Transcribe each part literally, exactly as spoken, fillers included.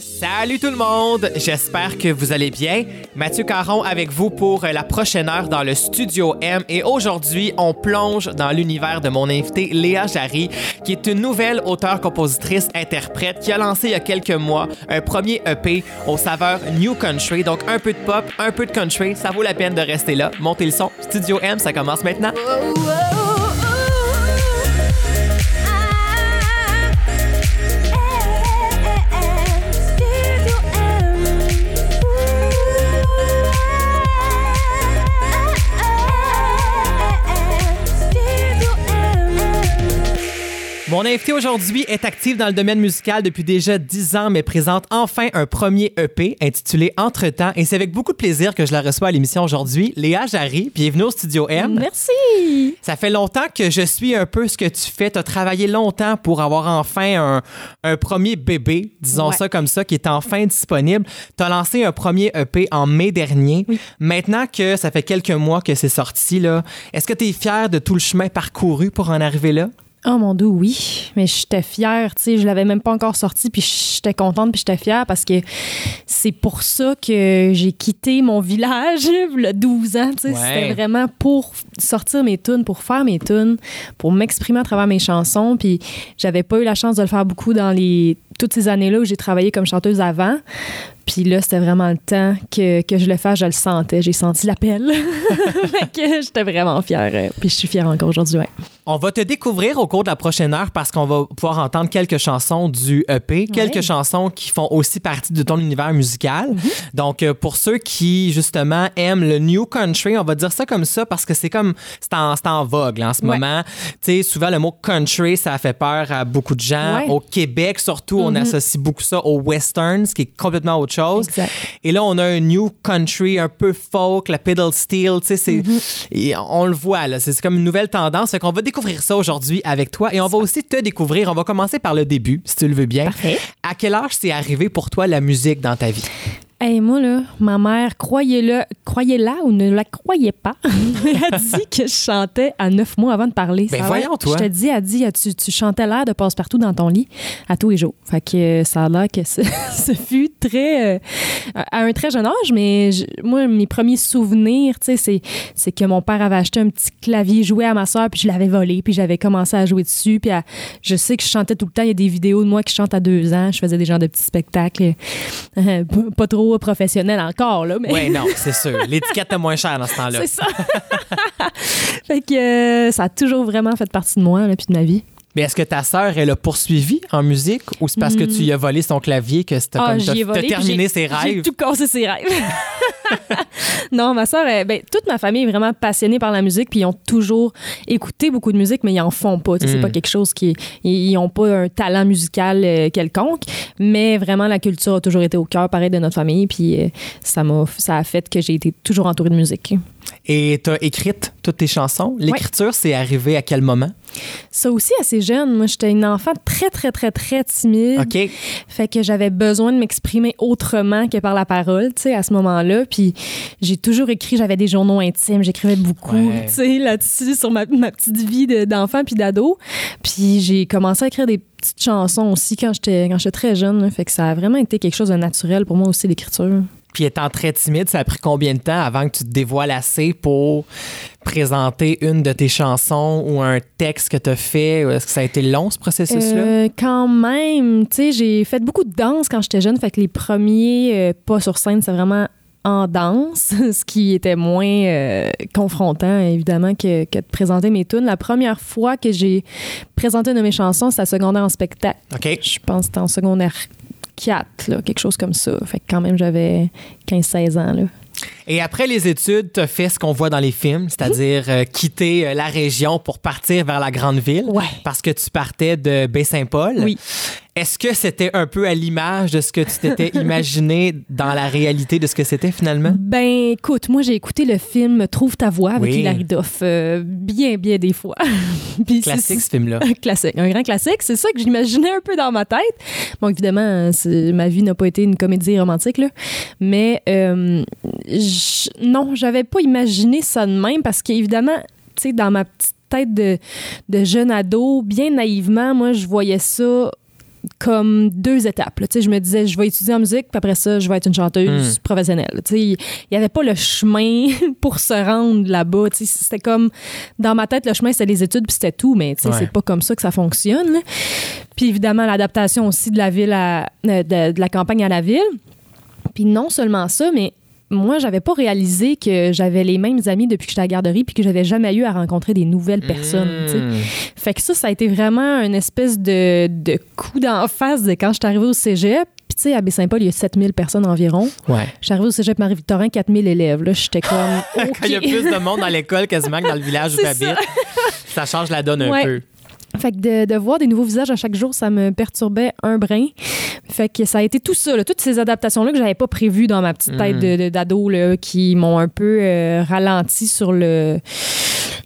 Salut tout le monde! J'espère que vous allez bien. Mathieu Caron avec vous pour la prochaine heure dans le Studio M. Et aujourd'hui, on plonge dans l'univers de mon invitée Léa Jarry, qui est une nouvelle auteure-compositrice-interprète qui a lancé il y a quelques mois un premier E P aux saveurs New Country. Donc un peu de pop, un peu de country. Ça vaut la peine de rester là. Montez le son. Studio M, ça commence maintenant. Oh, oh. Mon invitée aujourd'hui est active dans le domaine musical depuis déjà dix ans, mais présente enfin un premier E P intitulé Entretemps. Et c'est avec beaucoup de plaisir que je la reçois à l'émission aujourd'hui. Léa Jarry, bienvenue au Studio M. Merci! Ça fait longtemps que je suis un peu ce que tu fais. Tu as travaillé longtemps pour avoir enfin un, un premier bébé, disons ouais. ça comme ça, qui est enfin disponible. Tu as lancé un premier E P en mai dernier. Oui. Maintenant que ça fait quelques mois que c'est sorti, là, est-ce que tu es fière de tout le chemin parcouru pour en arriver là? Oh mon Dieu, oui, mais j'étais fière, tu sais, je l'avais même pas encore sorti, puis j'étais contente, puis j'étais fière parce que c'est pour ça que j'ai quitté mon village il y a douze ans, tu sais, ouais. C'était vraiment pour sortir mes tunes, pour faire mes tunes, pour m'exprimer à travers mes chansons, puis j'avais pas eu la chance de le faire beaucoup dans les toutes ces années-là où j'ai travaillé comme chanteuse avant. Puis là, c'était vraiment le temps que, que je le fasse, je le sentais, j'ai senti l'appel. J'étais vraiment fière, puis je suis fière encore aujourd'hui. Ouais. On va te découvrir au cours de la prochaine heure parce qu'on va pouvoir entendre quelques chansons du E P, quelques ouais. chansons qui font aussi partie de ton univers musical. Mm-hmm. Donc, pour ceux qui, justement, aiment le New Country, on va dire ça comme ça parce que c'est comme, c'est en, c'est en vogue là, en ce ouais. moment. Tu sais, souvent, le mot country, ça fait peur à beaucoup de gens. Ouais. Au Québec, surtout, mm-hmm. on associe beaucoup ça au western, ce qui est complètement autre chose. Exact. Et là, on a un new country, un peu folk, la pedal steel, tu sais, c'est, mm-hmm. et on le voit, là, c'est comme une nouvelle tendance. Fait qu'on va découvrir ça aujourd'hui avec toi et on va aussi te découvrir. On va commencer par le début, si tu le veux bien. Parfait. À quel âge c'est arrivé pour toi la musique dans ta vie? Hey, moi, là, ma mère, croyez-le, croyez-la ou ne la croyez pas, elle a dit que je chantais à neuf mois avant de parler. Ben ça voyons, toi. Je te dis, elle dit, tu, tu chantais l'air de passe-partout dans ton lit à tous les jours. Fait que ça a l'air que ce, ce fut très... Euh, à un très jeune âge, mais je, moi, mes premiers souvenirs, tu sais, c'est, c'est que mon père avait acheté un petit clavier joué à ma soeur, puis je l'avais volé, puis j'avais commencé à jouer dessus, puis à, je sais que je chantais tout le temps. Il y a des vidéos de moi qui chante à deux ans. Je faisais des genres de petits spectacles. Euh, pas trop professionnel encore, là. Mais... oui, non, c'est sûr. L'étiquette est moins chère dans ce temps-là. C'est ça. Fait que euh, ça a toujours vraiment fait partie de moi, là, puis de ma vie. Mais est-ce que ta sœur, elle a poursuivi en musique ou c'est parce mmh. que tu lui as volé son clavier que c'était ah, comme t'as, volé, t'as terminé ses rêves? J'ai tout cassé ses rêves. Non, ma sœur, elle, ben, toute ma famille est vraiment passionnée par la musique puis ils ont toujours écouté beaucoup de musique, mais ils en font pas. Mmh. C'est pas quelque chose qui... Ils ont pas un talent musical euh, quelconque, mais vraiment, la culture a toujours été au cœur, pareil, de notre famille puis euh, ça, m'a, ça a fait que j'ai été toujours entourée de musique. Et t'as écrite toutes tes chansons. L'écriture, ouais. c'est arrivé à quel moment? Ça aussi, assez jeune. Moi, j'étais une enfant très, très, très, très timide. OK. Fait que j'avais besoin de m'exprimer autrement que par la parole, tu sais, à ce moment-là. Puis j'ai toujours écrit, j'avais des journaux intimes, j'écrivais beaucoup, ouais. tu sais, là-dessus, sur ma, ma petite vie de, d'enfant puis d'ado. Puis j'ai commencé à écrire des petites chansons aussi quand j'étais, quand j'étais très jeune. Là. Fait que ça a vraiment été quelque chose de naturel pour moi aussi, l'écriture. Puis étant très timide, ça a pris combien de temps avant que tu te dévoiles assez pour présenter une de tes chansons ou un texte que tu as fait? Est-ce que ça a été long, ce processus-là? Euh, quand même. Tu sais, j'ai fait beaucoup de danse quand j'étais jeune. Fait que les premiers euh, pas sur scène, c'est vraiment... en danse, ce qui était moins euh, confrontant, évidemment, que, que de présenter mes tunes. La première fois que j'ai présenté une de mes chansons, c'était à secondaire en spectacle. Okay. Je pense que c'était en secondaire quatre, là, quelque chose comme ça. Fait que quand même, j'avais quinze seize ans, là. Et après les études, tu as fait ce qu'on voit dans les films, c'est-à-dire euh, quitter euh, la région pour partir vers la grande ville, ouais. parce que tu partais de Baie-Saint-Paul. Oui. Est-ce que c'était un peu à l'image de ce que tu t'étais imaginé dans la réalité de ce que c'était finalement? Ben, écoute, moi, j'ai écouté le film Trouve ta voix avec oui. Hilary Duff euh, bien, bien des fois. Puis classique, c'est, ce film-là. Un classique, un grand classique. C'est ça que j'imaginais un peu dans ma tête. Bon, évidemment, ma vie n'a pas été une comédie romantique, là. Mais euh, j'... non, j'avais pas imaginé ça de même parce qu'évidemment, tu sais, dans ma petite tête de, de jeune ado, bien naïvement, moi, je voyais ça comme deux étapes. Je me disais, je vais étudier en musique, puis après ça, je vais être une chanteuse mmh. professionnelle. Il n'y avait pas le chemin pour se rendre là-bas. C'était comme, dans ma tête, le chemin, c'était les études, puis c'était tout, mais ouais. c'est pas comme ça que ça fonctionne. Là. Puis évidemment, l'adaptation aussi de la, ville à, euh, de, de la campagne à la ville. Puis non seulement ça, mais moi, j'avais pas réalisé que j'avais les mêmes amis depuis que j'étais à la garderie puis que j'avais jamais eu à rencontrer des nouvelles personnes. Mmh. Fait que ça, ça a été vraiment une espèce de, de coup d'en face de quand je suis arrivée au cégep. Puis tu sais, à Baie-Saint-Paul, il y a sept mille personnes environ. Ouais. Je suis arrivée au cégep Marie-Victorin, quatre mille élèves. Là, j'étais comme... Okay. Quand il y a plus de monde dans l'école quasiment que dans le village où tu habites, ça change la donne un ouais. peu. Fait que de, de voir des nouveaux visages à chaque jour, ça me perturbait un brin. Fait que ça a été tout ça, là, toutes ces adaptations-là que j'avais pas prévues dans ma petite tête de, de, d'ado, là, qui m'ont un peu euh, ralenti sur le,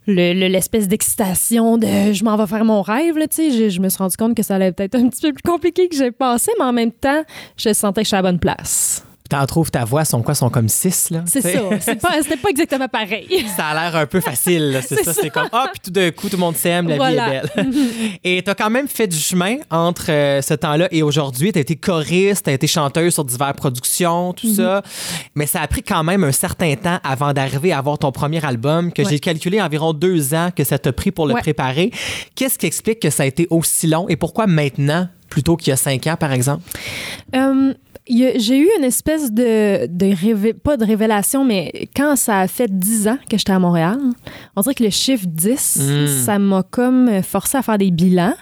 le, le l'espèce d'excitation de « je m'en vais faire mon rêve ». Je, je me suis rendu compte que ça allait peut-être un petit peu plus compliqué que j'ai pensé, mais en même temps, je sentais que j'étais à la bonne place. T'en trouves ta voix, sont quoi? Sont comme six, là? C'est t'sais? Ça. C'est pas, c'était pas exactement pareil. Ça a l'air un peu facile, là. C'est, c'est ça, ça. C'est comme, ah, oh, puis tout d'un coup, tout le monde s'aime, la voilà. vie est belle. Mm-hmm. Et t'as quand même fait du chemin entre euh, ce temps-là et aujourd'hui. T'as été choriste, t'as été chanteuse sur diverses productions, tout mm-hmm. ça. Mais ça a pris quand même un certain temps avant d'arriver à avoir ton premier album, que ouais. j'ai calculé environ deux ans que ça t'a pris pour le ouais. préparer. Qu'est-ce qui explique que ça a été aussi long et pourquoi maintenant, plutôt qu'il y a cinq ans, par exemple? Euh... A, j'ai eu une espèce de, de révé, pas de révélation, mais quand ça a fait dix ans que j'étais à Montréal, on dirait que le chiffre dix, mmh. ça m'a comme forcé à faire des bilans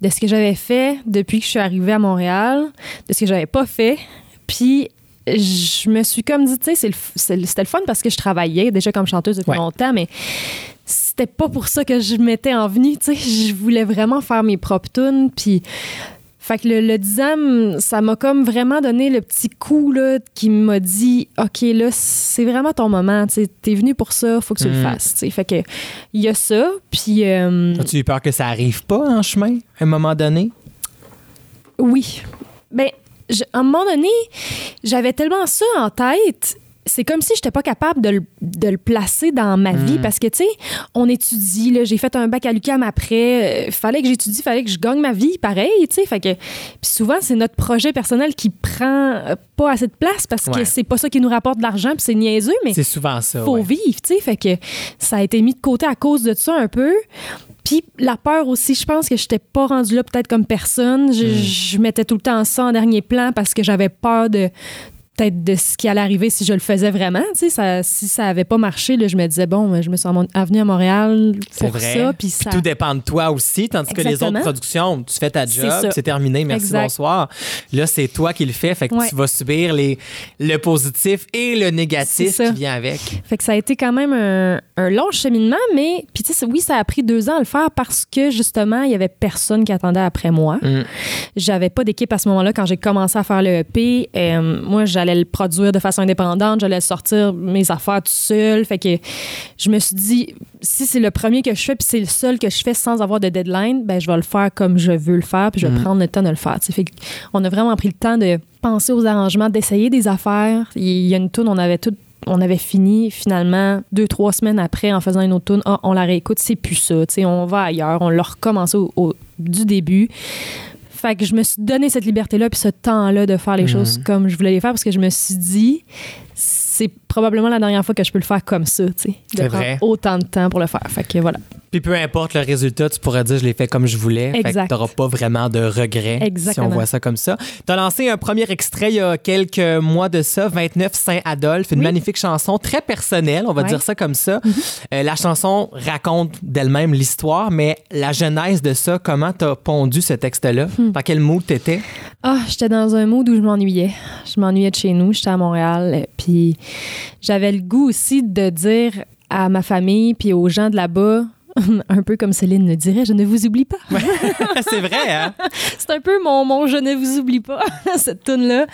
de ce que j'avais fait depuis que je suis arrivée à Montréal, de ce que j'avais pas fait, puis je me suis comme dit, tu sais, c'était le fun parce que je travaillais déjà comme chanteuse depuis ouais. longtemps, mais c'était pas pour ça que je m'étais envenue, tu sais, je voulais vraiment faire mes propres tunes, puis... Fait que le, le dix ans, ça m'a comme vraiment donné le petit coup là, qui m'a dit « OK, là, c'est vraiment ton moment. T'sais, t'es venu pour ça, faut que tu mmh. le fasses. » T'sais, fait que il y a ça, puis... Euh... As-tu eu peur que ça arrive pas en chemin, à un moment donné? Oui. Bien, à un moment donné, j'avais tellement ça en tête... C'est comme si je n'étais pas capable de le, de le placer dans ma mmh. vie parce que, tu sais, on étudie, là, j'ai fait un bac à l'U Q A M après, euh, fallait que j'étudie, fallait que je gagne ma vie, pareil, tu sais, fait que... Puis souvent, c'est notre projet personnel qui prend pas assez de place parce ouais. que c'est pas ça qui nous rapporte de l'argent puis c'est niaiseux, mais... C'est souvent ça, faut ouais. vivre, tu sais, fait que ça a été mis de côté à cause de ça un peu... Puis la peur aussi, je pense que je n'étais pas rendue là peut-être comme personne. Je, mmh. je mettais tout le temps ça en dernier plan parce que j'avais peur de... peut-être de ce qui allait arriver si je le faisais vraiment. Tu sais, ça, si ça n'avait pas marché, là, je me disais, bon, je me suis avenue à Montréal pour vrai. Ça. Puis ça... tout dépend de toi aussi, tandis Exactement. Que les autres productions, tu fais ta job, c'est, c'est terminé, merci, exact. Bonsoir. Là, c'est toi qui le fais, fait que ouais. tu vas subir les, le positif et le négatif qui vient avec. Fait que ça a été quand même un, un long cheminement, mais puis tu sais, oui, ça a pris deux ans à le faire parce que, justement, il n'y avait personne qui attendait après moi. Mm. J'avais pas d'équipe à ce moment-là quand j'ai commencé à faire le E P. Euh, moi, j'avais J'allais le produire de façon indépendante, j'allais sortir mes affaires toute seule. Fait que je me suis dit, si c'est le premier que je fais puis c'est le seul que je fais sans avoir de deadline, ben je vais le faire comme je veux le faire puis je vais mmh. prendre le temps de le faire. Fait qu'on a vraiment pris le temps de penser aux arrangements, d'essayer des affaires. Il y a une toune, on avait tout, on avait fini finalement deux, trois semaines après en faisant une autre toune. Ah, on la réécoute, c'est plus ça. T'sais, on va ailleurs, on l'a recommencé au, au, du début. Fait que je me suis donné cette liberté-là puis ce temps-là de faire les mmh. choses comme je voulais les faire parce que je me suis dit, c'est probablement la dernière fois que je peux le faire comme ça, tu sais, de c'est prendre vrai. Autant de temps pour le faire. Fait que voilà. Puis peu importe le résultat, tu pourras dire, je l'ai fait comme je voulais. Exact. Fait que t'auras pas vraiment de regrets Exactement. Si on voit ça comme ça. T'as lancé un premier extrait il y a quelques mois de ça, vingt-neuf Saint-Adolphe, une oui. magnifique chanson très personnelle, on va ouais. dire ça comme ça. Mm-hmm. Euh, la chanson raconte d'elle-même l'histoire, mais la genèse de ça, comment t'as pondu ce texte-là? Mm. Dans quel mood t'étais? Ah, j'étais dans un mood où je m'ennuyais. Je m'ennuyais de chez nous, j'étais à Montréal, puis j'avais le goût aussi de dire à ma famille puis aux gens de là-bas, un peu comme Céline le dirait, je ne vous oublie pas. Ouais, c'est vrai, hein? C'est un peu mon, mon je ne vous oublie pas, cette toune-là.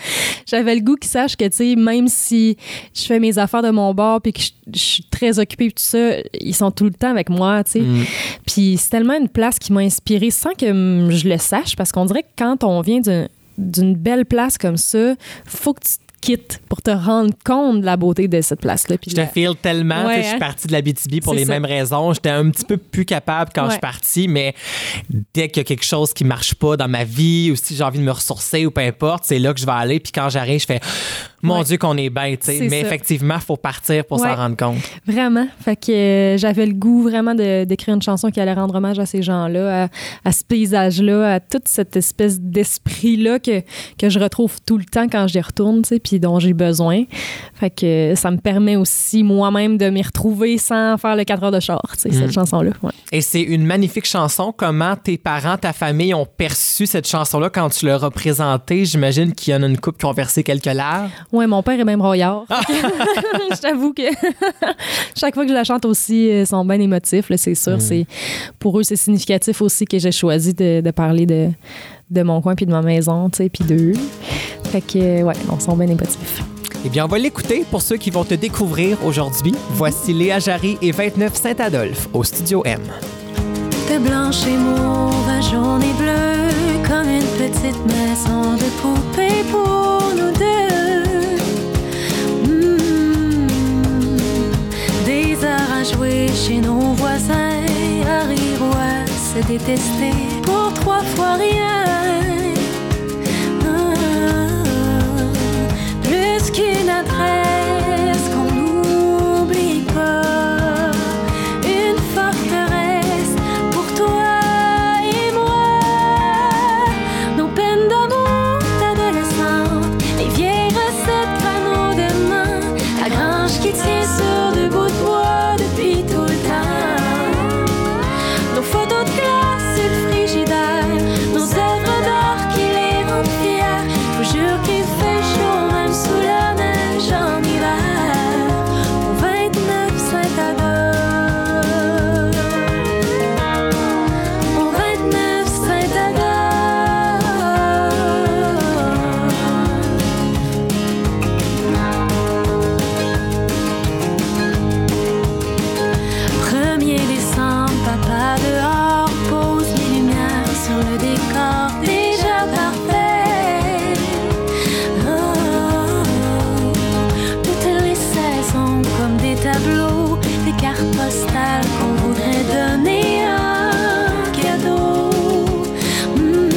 J'avais le goût qu'ils sachent que, tu sais, même si je fais mes affaires de mon bord puis que je, je suis très occupée et tout ça, ils sont tout le temps avec moi, tu sais. Mm. Puis c'est tellement une place qui m'a inspirée sans que je le sache parce qu'on dirait que quand on vient d'une, d'une belle place comme ça, faut que tu quittes pour te rendre compte de la beauté de cette place-là. Puis je te la... file tellement. Ouais, hein? Je suis partie de la B T B pour c'est les ça. Mêmes raisons. J'étais un petit peu plus capable quand ouais. je suis partie, mais dès qu'il y a quelque chose qui marche pas dans ma vie ou si j'ai envie de me ressourcer ou peu importe, c'est là que je vais aller. Puis quand j'arrive, je fais mon ouais. Dieu qu'on est bien, tu sais. Mais ça. Effectivement, il faut partir pour ouais. s'en rendre compte. Vraiment. Fait que euh, j'avais le goût vraiment de, d'écrire une chanson qui allait rendre hommage à ces gens-là, à, à ce paysage-là, à toute cette espèce d'esprit-là que, que je retrouve tout le temps quand j'y retourne, tu sais, puis dont j'ai besoin. Fait que ça me permet aussi moi-même de m'y retrouver sans faire le quatre heures de char, tu sais, mmh. cette chanson-là. Ouais. Et c'est une magnifique chanson. Comment tes parents, ta famille ont perçu cette chanson-là quand tu l'as représentée? J'imagine qu'il y en a une couple qui ont versé quelques larmes. Oui, mon père est même broyard. Je t'avoue que chaque fois que je la chante aussi, ils sont bien émotifs, là, c'est sûr. Mmh. C'est, pour eux, c'est significatif aussi que j'ai choisi de, de parler de, de mon coin puis de ma maison, tu sais, puis d'eux. Fait que, ouais, ils sont bien émotifs. Eh bien, on va l'écouter pour ceux qui vont te découvrir aujourd'hui. Voici Léa Jarry et vingt-neuf Saint-Adolphe au Studio M. T'es blanche et mauve, à jaune et bleu, comme une petite maison de poupée pour nous deux. Mmh. Des heures à jouer chez nos voisins, à rire ou à se détester pour trois fois rien. Plus qu'une adresse qu'on n'oublie pas, une forteresse pour toi et moi. Nos peines d'amour d'adolescente, les vieilles recettes panneaux de main, la grange qui tient sur deux bouts de bois depuis tout le temps. Nos photos de glace sur le frigidaire, nos œuvres d'art qui les rendent fiers. Je vous jure qu'il fait chaud sous la neige en hiver, au vingt-neuf Saint-Adolphe, au vingt-neuf Saint-Adolphe. Premier décembre, papa dehors pose les lumières sur le décor déjà parfait. Tableaux, des cartes postales qu'on voudrait donner un cadeau. Mmh,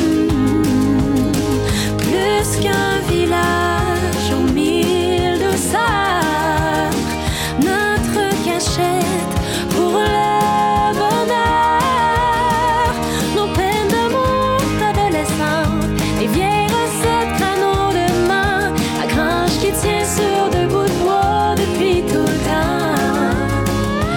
plus qu'un village aux mille dossards, notre cachette pour le bonheur. Nos peines d'amour d'adolescents, les vieilles recettes crâneaux de main, la grange qui tient sur deux bouts de bois depuis tout le temps.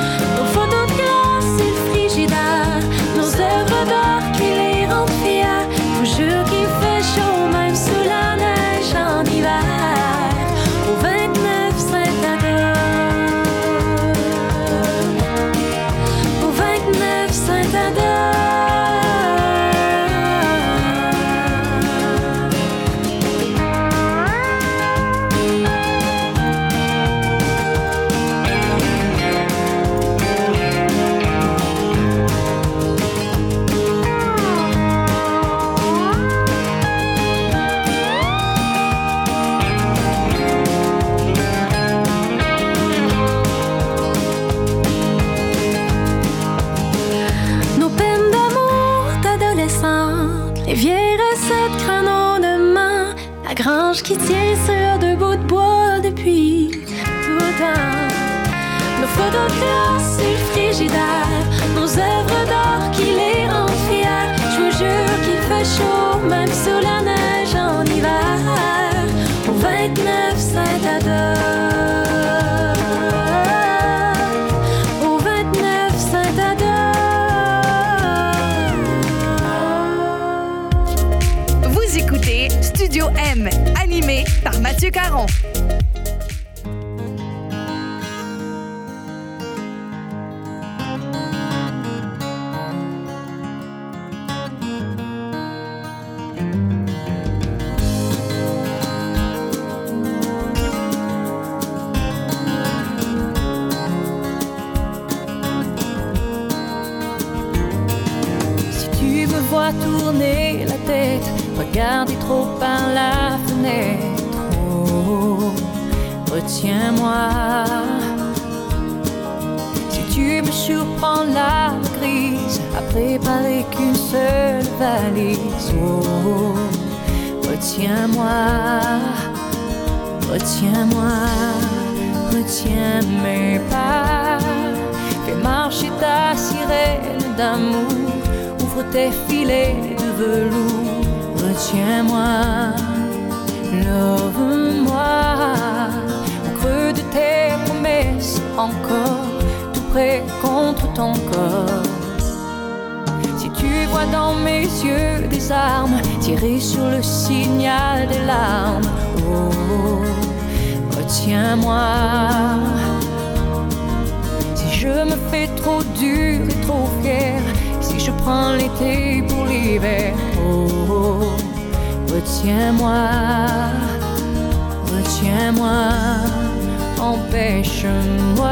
Qui tient sur deux bouts de bois depuis tout le temps. Nos photos de glace sur le frigidaire, nos œuvres d'art qui les rendent fiers. Je vous jure qu'il fait chaud même sous la neige en hiver, au vingt-neuf Saint-Adolphe. Studio M, animé par Mathieu Caron. Si tu me vois tourner la tête, regardez trop par la fenêtre. Oh, oh, oh. retiens-moi. Si tu me surprends la crise à préparer qu'une seule valise, oh, oh, retiens-moi, retiens-moi, retiens mes pas. Fais marcher ta sirène d'amour, ouvre tes filets de velours. Retiens-moi, love-moi, au creux de tes promesses encore, tout près contre ton corps. Si tu vois dans mes yeux des armes tirées sur le signal des larmes, oh, oh, retiens-moi. Si je me fais trop dur et trop fier, si je prends l'été pour l'hiver, oh, oh, retiens-moi, retiens-moi, empêche-moi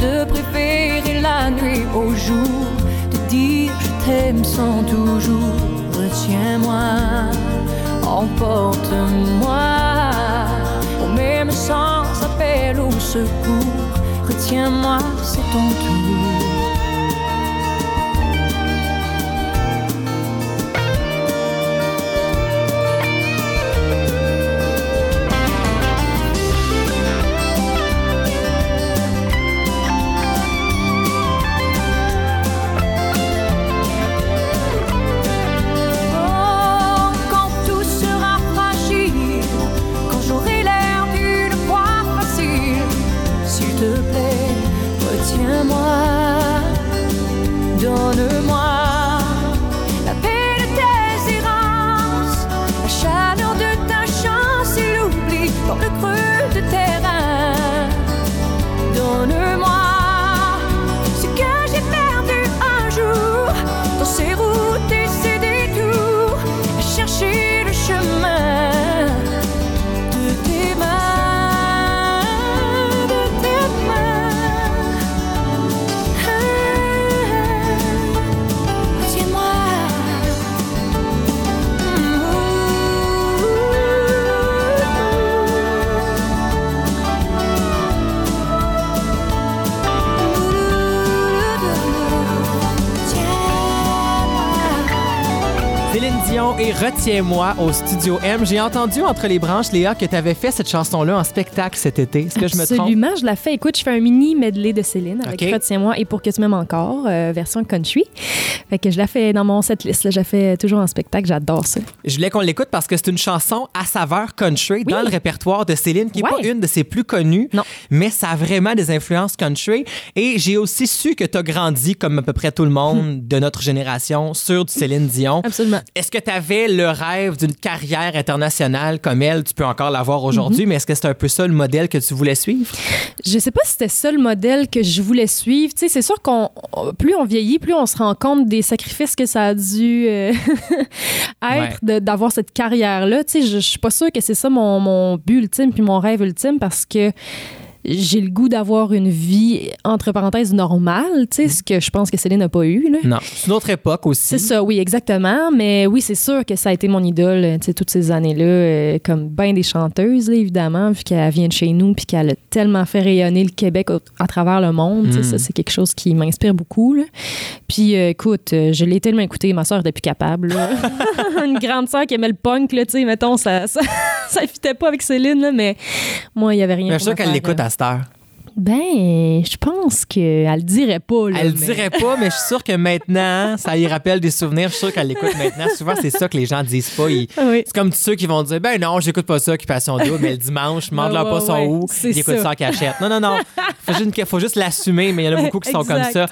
de préférer la nuit au jour, de dire je t'aime sans toujours. Retiens-moi, emporte-moi, au même sens, appel au secours. Retiens-moi, c'est ton tour. Céline Dion et Retiens-moi au Studio M. J'ai entendu entre les branches, Léa, que tu avais fait cette chanson-là en spectacle cet été. Est-ce que Absolument, je me trompe? Absolument, je la fais. Écoute, je fais un mini medley de Céline avec okay. Retiens-moi et Pour que tu m'aimes encore, euh, version country. Fait que je la fais dans mon setlist. Là, je la fais toujours en spectacle. J'adore ça. Je voulais qu'on l'écoute parce que c'est une chanson à saveur country, oui, dans le répertoire de Céline, qui n'est ouais. pas une de ses plus connues, non, mais ça a vraiment des influences country. Et j'ai aussi su que tu as grandi, comme à peu près tout le monde hmm. de notre génération, sur du Céline Dion. Absolument. Est-ce que tu avais le rêve d'une carrière internationale comme elle? Tu peux encore l'avoir aujourd'hui, mm-hmm. mais est-ce que c'est un peu ça le modèle que tu voulais suivre? Je sais pas si c'était ça le modèle que je voulais suivre. Tu sais, c'est sûr qu'on plus on vieillit, plus on se rend compte des des sacrifices que ça a dû euh, être ouais. de, d'avoir cette carrière-là. Tu sais, je, je suis pas sûre que c'est ça mon, mon but ultime puis mon rêve ultime parce que j'ai le goût d'avoir une vie, entre parenthèses, normale, tu sais, ce que je pense que Céline n'a pas eu, là. Non, c'est une autre époque aussi. C'est ça, oui, exactement. Mais oui, c'est sûr que ça a été mon idole, tu sais, toutes ces années-là, euh, comme bien des chanteuses, là, évidemment, vu qu'elle vient de chez nous puis qu'elle a tellement fait rayonner le Québec au- à travers le monde, tu sais, mm. ça, c'est quelque chose qui m'inspire beaucoup, là. Puis, euh, écoute, je l'ai tellement écoutée, ma sœur n'était plus capable, là. Une grande sœur qui aimait le punk, là, tu sais, mettons, ça, ça, ça fitait pas avec Céline, là, mais moi, il y avait rien. Je suis sûr qu'elle l'écoute à Ben, je pense qu'elle le dirait pas. Là, elle le mais... dirait pas, mais je suis sûre que maintenant, ça lui rappelle des souvenirs. Je suis sûre qu'elle l'écoute maintenant. Souvent, c'est ça que les gens disent pas. Ils... Oui. C'est comme ceux qui vont dire, ben non, j'écoute pas ça, Occupation Double, mais le dimanche, demande-leur ouais, pas son ouais, où, ils écoutent ça en cachette. Non, non, non. Faut juste, faut juste l'assumer, mais il y en a beaucoup qui sont comme ça.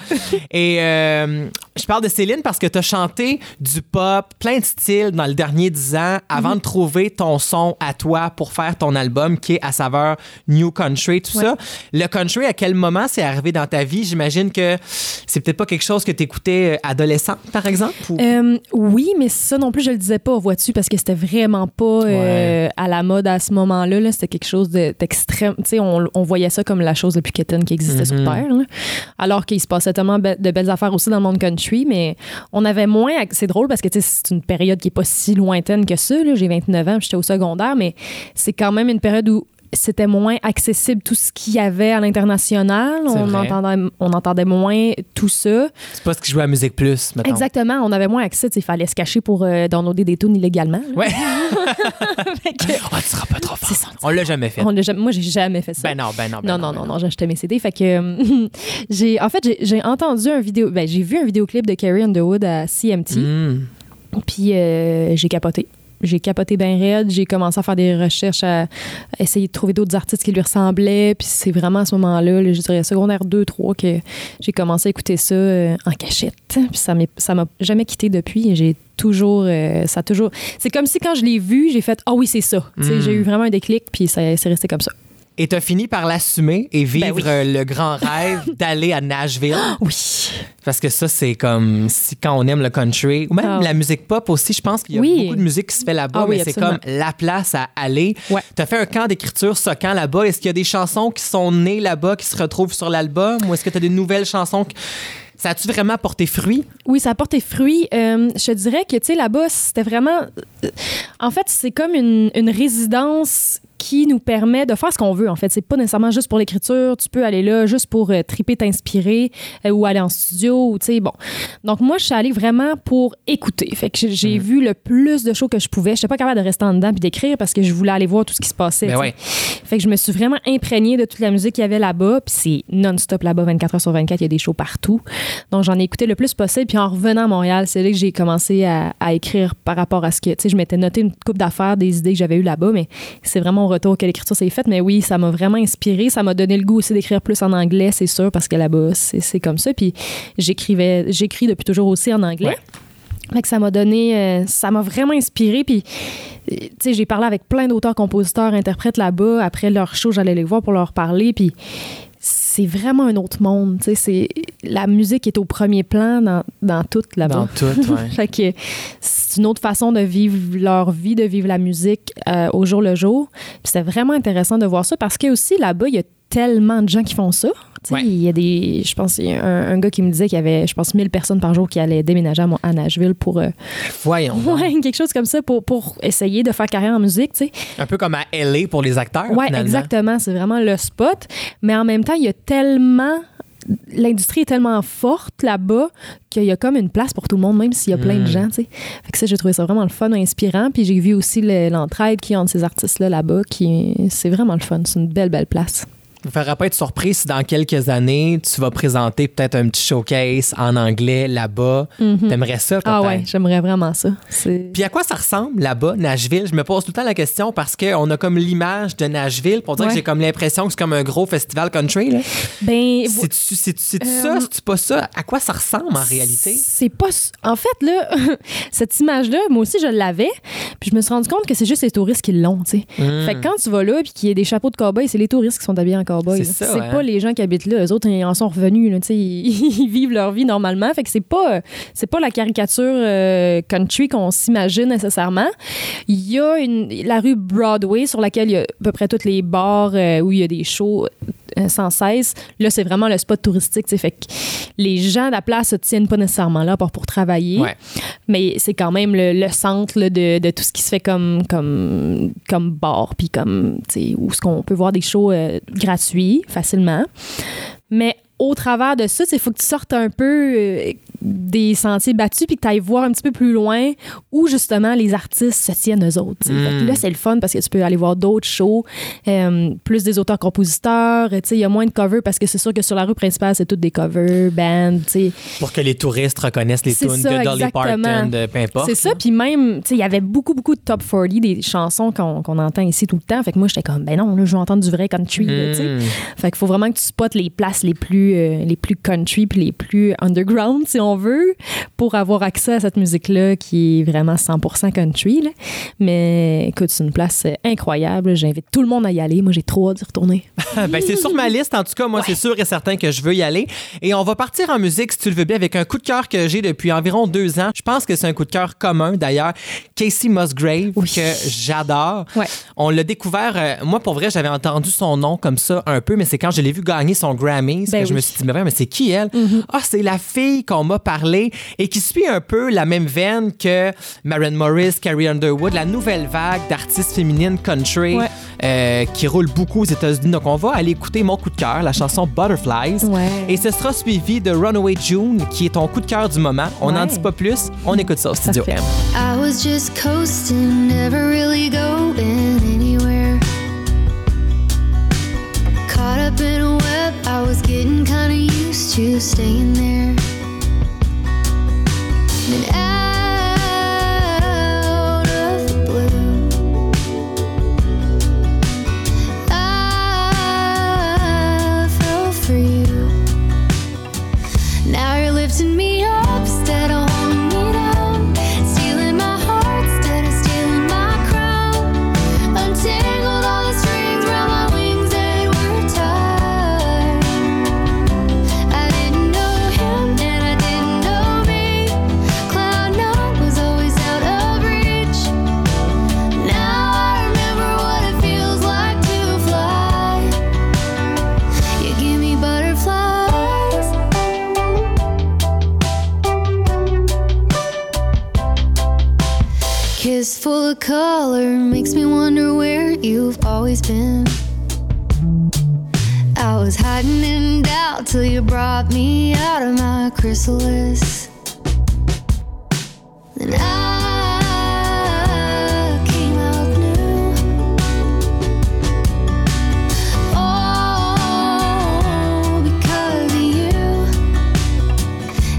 Et euh, je parle de Céline parce que t'as chanté du pop, plein de styles dans les derniers dix ans avant mm. de trouver ton son à toi pour faire ton album qui est à saveur new country, tout ouais. ça. Le country, à quel moment c'est arrivé dans ta vie? J'imagine que c'est peut-être pas quelque chose que t'écoutais adolescente, par exemple? Ou... Euh, oui, mais ça non plus, je le disais pas, vois-tu, parce que c'était vraiment pas ouais. euh, à la mode à ce moment-là. Là. C'était quelque chose de, d'extrême. Tu sais, on, on voyait ça comme la chose la plus quétaine qui existait mm-hmm. sur Terre. Là. Alors qu'il se passait tellement be- de belles affaires aussi dans le monde country, mais on avait moins... À... C'est drôle parce que c'est une période qui est pas si lointaine que ça. Là. J'ai vingt-neuf ans, j'étais au secondaire, mais c'est quand même une période où c'était moins accessible tout ce qu'il y avait à l'international. On entendait, on entendait moins tout ça. C'est pas ce qui jouait à Musique Plus, maintenant. Exactement. On avait moins accès. Il fallait se cacher pour euh, downloader des tunes illégalement. Oui. que... On ne sera pas trop fort. On l'a jamais fait. On l'a jamais... Moi, j'ai jamais fait ça. Ben non, ben non, ben non. Non, non, ben non, non, non. J'achetais mes C D. Fait que, j'ai... En fait, j'ai, j'ai entendu un vidéo... Ben, j'ai vu un vidéoclip de Carrie Underwood à C M T. Mm. Puis, euh, j'ai capoté. J'ai capoté bien raide. J'ai commencé à faire des recherches, à essayer de trouver d'autres artistes qui lui ressemblaient. Puis c'est vraiment à ce moment-là, là, je dirais secondaire deux, trois, que j'ai commencé à écouter ça euh, en cachette. Puis ça, ça m'a jamais quittée depuis. J'ai toujours... Euh, ça toujours... C'est comme si quand je l'ai vu, j'ai fait « Ah oui, c'est ça! Mmh. » J'ai eu vraiment un déclic, puis ça, c'est resté comme ça. Et t'as fini par l'assumer et vivre ben oui. le grand rêve d'aller à Nashville. Oui. Parce que ça, c'est comme si quand on aime le country, ou même oh. la musique pop aussi, je pense qu'il y a oui. beaucoup de musique qui se fait là-bas, oh, mais oui, c'est absolument. Comme la place à aller. Ouais. T'as fait un camp d'écriture SOCAN là-bas. Est-ce qu'il y a des chansons qui sont nées là-bas, qui se retrouvent sur l'album? Ou est-ce que t'as des nouvelles chansons qui... Ça a-tu vraiment porté fruit? Oui, ça a porté fruit. Euh, je te dirais que, tu sais, là-bas, c'était vraiment... En fait, c'est comme une, une résidence qui nous permet de faire ce qu'on veut, en fait. C'est pas nécessairement juste pour l'écriture. Tu peux aller là juste pour euh, triper, t'inspirer euh, ou aller en studio. Ou, tu sais, bon. Donc, moi, je suis allée vraiment pour écouter. Fait que j'ai, j'ai mmh. vu le plus de shows que je pouvais. Je n'étais pas capable de rester en dedans puis d'écrire parce que je voulais aller voir tout ce qui se passait. Mais ouais. Fait que je me suis vraiment imprégnée de toute la musique qu'il y avait là-bas. Puis c'est non-stop là-bas, vingt-quatre heures sur vingt-quatre. Il y a des shows partout. Donc, j'en ai écouté le plus possible. Puis en revenant à Montréal, c'est là que j'ai commencé à, à écrire par rapport à ce que... Tu sais, je m'étais noté une couple d'affaires, des idées que j'avais eues là-bas, mais c'est vraiment mon retour que l'écriture s'est faite. Mais oui, ça m'a vraiment inspirée. Ça m'a donné le goût aussi d'écrire plus en anglais, c'est sûr, parce que là-bas, c'est, c'est comme ça. Puis j'écrivais, j'écris depuis toujours aussi en anglais. Ouais. Fait que ça m'a donné... Euh, ça m'a vraiment inspirée. Puis, tu sais, j'ai parlé avec plein d'auteurs, compositeurs, interprètes là-bas. Après leur show, j'allais les voir pour leur parler. Puis... c'est vraiment un autre monde. Tu sais, c'est, la musique est au premier plan dans, dans tout là-bas. Dans tout, oui. Fait que c'est une autre façon de vivre leur vie, de vivre la musique euh, au jour le jour. Puis c'était vraiment intéressant de voir ça parce que aussi là-bas, il y a tellement de gens qui font ça. Tu sais, il y a des... Je pense, il y a un, un gars qui me disait qu'il y avait, je pense, mille personnes par jour qui allaient déménager à, à Nashville pour... Euh, Voyons. Ouais, quelque chose comme ça pour, pour essayer de faire carrière en musique, tu sais. Un peu comme à L A pour les acteurs, ouais, finalement. Exactement. C'est vraiment le spot. Mais en même temps, il y a tellement... L'industrie est tellement forte là-bas qu'il y a comme une place pour tout le monde, même s'il y a plein mmh. de gens, tu sais. Fait que ça, j'ai trouvé ça vraiment le fun, inspirant. Puis j'ai vu aussi le, l'entraide qu'il y a entre ces artistes-là là-bas. Qui, c'est vraiment le fun. C'est une belle, belle place. Il ne faudra pas être surpris si dans quelques années, tu vas présenter peut-être un petit showcase en anglais là-bas. Mm-hmm. T'aimerais ça, peut-être? Ah ouais, j'aimerais vraiment ça. C'est... Puis à quoi ça ressemble là-bas, Nashville? Je me pose tout le temps la question parce qu'on a comme l'image de Nashville. Pour dire ouais. que j'ai comme l'impression que c'est comme un gros festival country. Là. Ben, c'est-tu, c'est-tu, c'est-tu euh... ça? C'est-tu pas ça? À quoi ça ressemble en réalité? C'est pas... En fait, là, cette image-là, moi aussi, je l'avais. Puis je me suis rendu compte que c'est juste les touristes qui l'ont, tu sais. Mm. Fait que quand tu vas là puis qu'il y a des chapeaux de cow-boy, c'est les touristes qui sont habillés en cow-boy. Boy, c'est ça, c'est hein. pas les gens qui habitent là. Eux autres, ils en sont revenus. Là, ils, ils vivent leur vie normalement. Fait que c'est pas, c'est pas la caricature euh, country qu'on s'imagine nécessairement. Il y a une, la rue Broadway sur laquelle il y a à peu près tous les bars euh, où il y a des shows euh, sans cesse. Là, c'est vraiment le spot touristique. Fait que les gens de la place se tiennent pas nécessairement là pour, pour travailler. Ouais. Mais c'est quand même le, le centre là, de, de tout ce qui se fait comme, comme, comme bar. Puis comme, où on peut voir des shows euh, gratuits facilement. Mais au travers de ça, il faut que tu sortes un peu euh, des sentiers battus puis que tu ailles voir un petit peu plus loin où, justement, les artistes se tiennent eux autres. Mmh. Fait que là, c'est le fun parce que tu peux aller voir d'autres shows, euh, plus des auteurs-compositeurs. Il y a moins de covers parce que c'est sûr que sur la rue principale, c'est toutes des covers, bands. T'sais. Pour que les touristes reconnaissent les tunes de Dolly exactement. Parton, de peu importe. C'est ça. Puis même, il y avait beaucoup, beaucoup de top quarante, des chansons qu'on, qu'on entend ici tout le temps. Fait que moi, j'étais comme, ben non, là, je veux entendre du vrai country. Mmh. Là, fait qu'il faut vraiment que tu spottes les places les plus Euh, les plus country puis les plus underground, si on veut, pour avoir accès à cette musique-là qui est vraiment cent pour cent country. Là. Mais écoute, c'est une place incroyable. J'invite tout le monde à y aller. Moi, j'ai trop hâte d'y retourner. Ben, c'est sur ma liste. En tout cas, moi, ouais. c'est sûr et certain que je veux y aller. Et on va partir en musique, si tu le veux bien, avec un coup de cœur que j'ai depuis environ deux ans. Je pense que c'est un coup de cœur commun, d'ailleurs. Kacey Musgraves, oui. que j'adore. Ouais. On l'a découvert. Euh, moi, pour vrai, j'avais entendu son nom comme ça un peu, mais c'est quand je l'ai vu gagner son Grammy. Ben, que je je me suis dit, mais, mais c'est qui elle? Mm-hmm. Ah, c'est la fille qu'on m'a parlé et qui suit un peu la même veine que Maren Morris, Carrie Underwood, la nouvelle vague d'artistes féminines country ouais. euh, qui roule beaucoup aux États-Unis. Donc, on va aller écouter mon coup de cœur, la chanson Butterflies. Ouais. Et ce sera suivi de Runaway June, qui est ton coup de cœur du moment. On n'en ouais. dit pas plus. On écoute ça au Studio M. I was just coasting, never really going anywhere. Caught up in a web, I was getting kind of used to staying there. And out of the blue, I fell for you. Now you're lifting me up instead of holding me down, stealing my heart instead of stealing my crown. Untangled all the strings round my wings that were tied. I didn't know him and I didn't know me. Cloud nine was always out of reach. Now I remember what it feels like to fly. You give me butterflies. Kiss full of color makes me wonder where you've always been. I was hiding in doubt till you brought me out of my chrysalis. And I came out new. All because of you.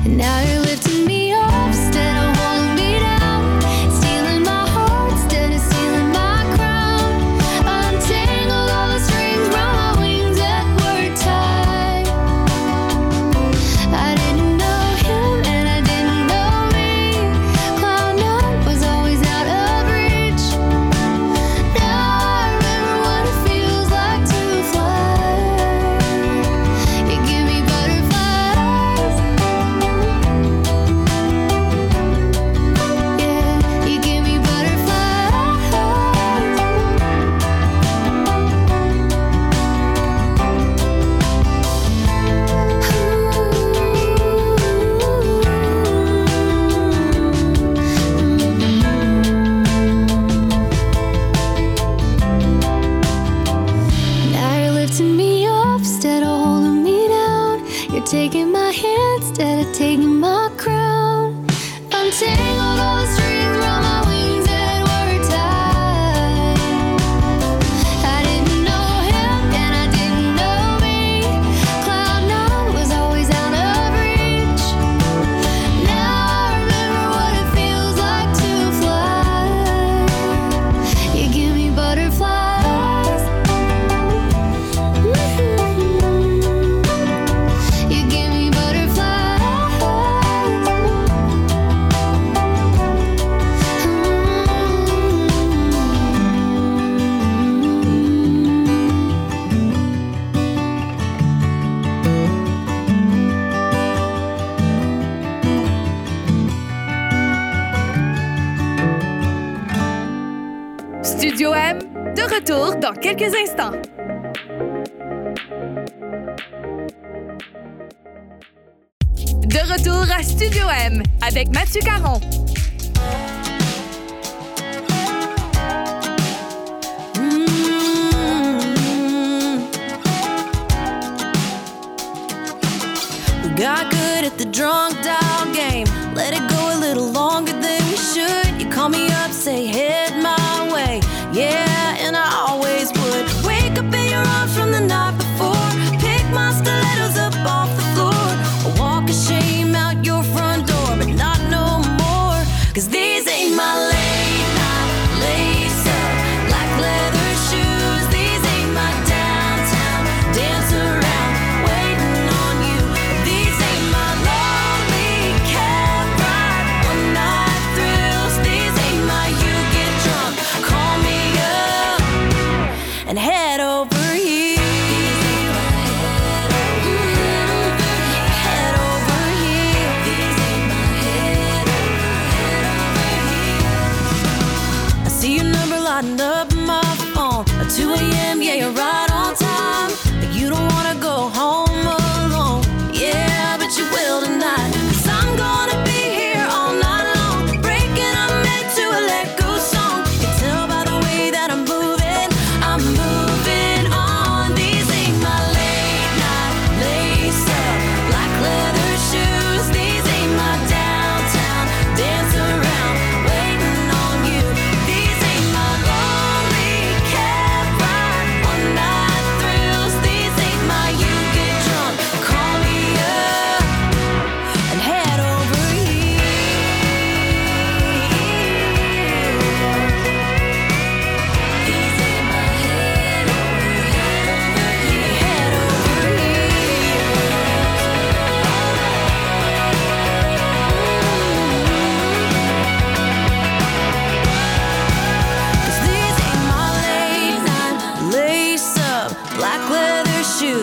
And now you're lifting me up instead of holding me down, stealing my heart instead of stealing my crown. Untangled all the strings round my wings that were tied. I didn't know him and I didn't know me. Cloud nine was always out of reach. Now I remember what it feels like to fly. You give me butterflies. Yeah, you give me butterflies. Now you're lifting me up instead of holding me down. You're taking my hand instead of taking my crown. Untangled all the strings round my wings that were tied. I didn't know him and I didn't know me. Cloud nine was always out of reach. Now I remember what it feels like to fly. You give me butterflies. You give me butterflies. Studio M, de retour dans quelques instants. De retour à Studio M avec Mathieu Caron. We got good at the drunk dial game. Let it go a little longer than we should. You call me up, say head my way. Yeah, and I always would. Wake up in your arms from the night before. Pick my stilettos up off the floor. I walk a shame out your front door, but not no more. Cause these ain't my late night lace up black leather shoes. These ain't my downtown dance around waiting on you. These ain't my lonely cab ride one night thrills. These ain't my you get drunk, call me up and head over heels. Head over heels. These ain't my head over heels. I see your number lighting up my phone at two a.m. Yeah, you're right on time, but you don't wanna go home alone.